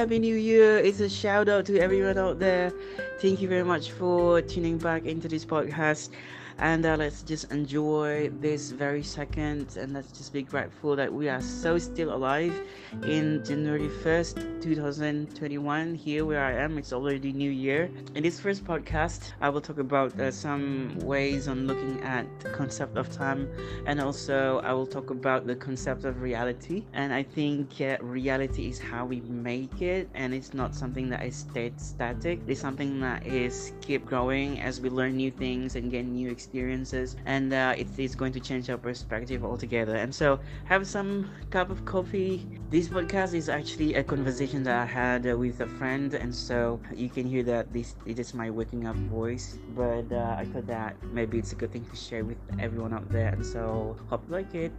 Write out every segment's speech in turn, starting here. Happy New Year. It's a shout out to everyone out there. Thank you very much for tuning back into this podcast. And let's just enjoy this very second, and let's just be grateful that we are so still alive in January 1st, 2021. Here where I am, it's already New Year. In this first podcast, I will talk about some ways on looking at the concept of time, and also I will talk about the concept of reality. And I think reality is how we make it, and it's not something that is static. It's something that is keep growing as we learn new things and get new experiences, and it's going to change our perspective altogether. And so have some cup of coffee. This podcast is actually a conversation that I had with a friend, and so you can hear that it is my waking up voice, but I thought that maybe it's a good thing to share with everyone out there, and so hope you like it.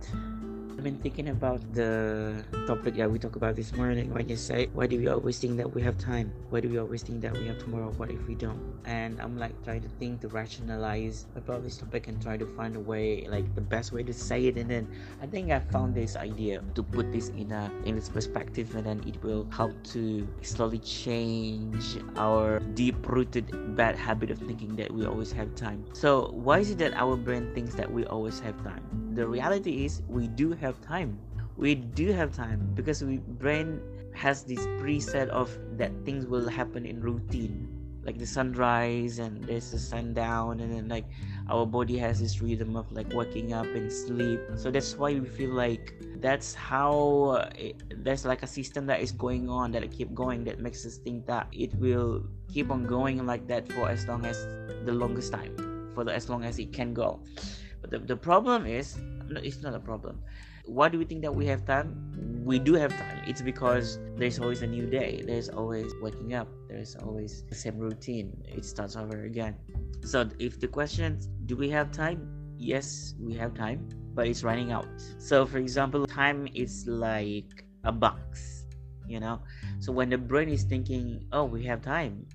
I've been thinking about the topic that we talked about this morning when you say, why do we always think that we have time? Why do we always think that we have tomorrow? What if we don't? And I'm like trying to think, to rationalize about this topic and try to find a way, like the best way to say it. And then I think I found this idea to put this in its perspective, and then it will help to slowly change our deep-rooted bad habit of thinking that we always have time. So why is it that our brain thinks that we always have time? The reality is we do have time. We do have time because our brain has this preset of that things will happen in routine, like the sunrise and there's the sundown, and then like our body has this rhythm of like waking up and sleep. So that's why we feel like that's how there's like a system that is going on, that it keep going, that makes us think that it will keep on going like that for as long as the longest time, for as long as it can go. But the problem is, it's not a problem. Why do we think that we have time? We do have time. It's because there's always a new day. There's always waking up. There's always the same routine. It starts over again. So if the question is, do we have time? Yes, we have time, but it's running out. So for example, time is like a box, you know? So when the brain is thinking, oh, we have time.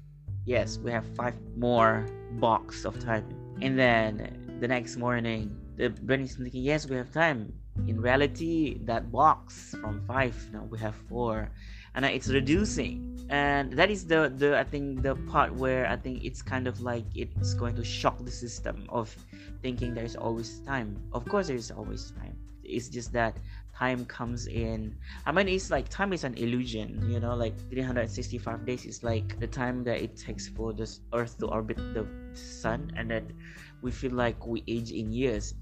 Yes, we have 5 more box of time. And then the next morning, the brain is thinking, yes, we have time. In reality, that box from 5, now we have 4, and it's reducing. And that is the I think the part where I think it's kind of like it's going to shock the system of thinking there's always time. Of course, there's always time. It's just that time comes in. I mean, it's like time is an illusion, you know, like 365 days is like the time that it takes for this Earth to orbit the sun, and then we feel like we age in years.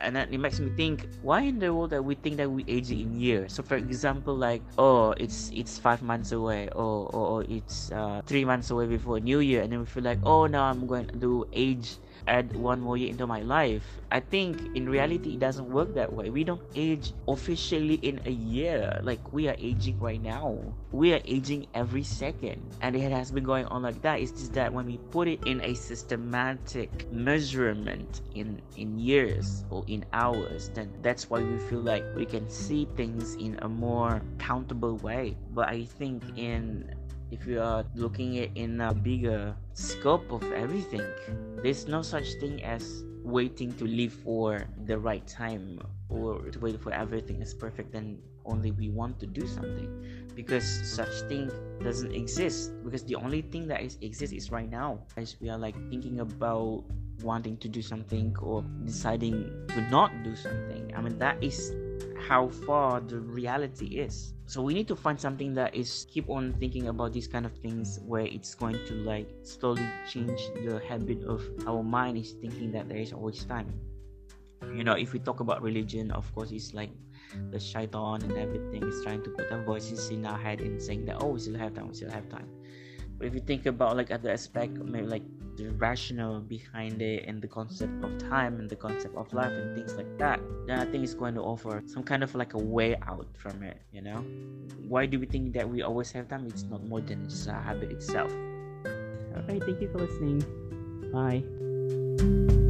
And then it makes me think, why in the world that we think that we age in years? So for example, like, oh, it's 5 months away, or it's 3 months away before New Year, and then we feel like, oh, now I'm going to age, add 1 more year into my life. I think in reality it doesn't work that way. We don't age officially in a year. Like, we are aging right now. We are aging every second, and it has been going on like that. It's just that when we put it in a systematic measurement in years or in hours, then that's why we feel like we can see things in a more countable way. But I think if you are looking at in a bigger scope of everything, there's no such thing as waiting to live for the right time or to wait for everything is perfect and only we want to do something, because such thing doesn't exist, because the only thing that exists is right now. As we are like thinking about wanting to do something or deciding to not do something, I mean, that is how far the reality is. So we need to find something that is keep on thinking about these kind of things, where it's going to like slowly change the habit of our mind is thinking that there is always time. You know, if we talk about religion, of course, it's like the shaitan and everything is trying to put our voices in our head and saying that, oh, we still have time, we still have time. But if you think about like other aspect, maybe like the rationale behind it and the concept of time and the concept of life and things like that, then I think it's going to offer some kind of like a way out from it, you know? Why do we think that we always have time? It's not more than just a habit itself. Alright, thank you for listening. Bye.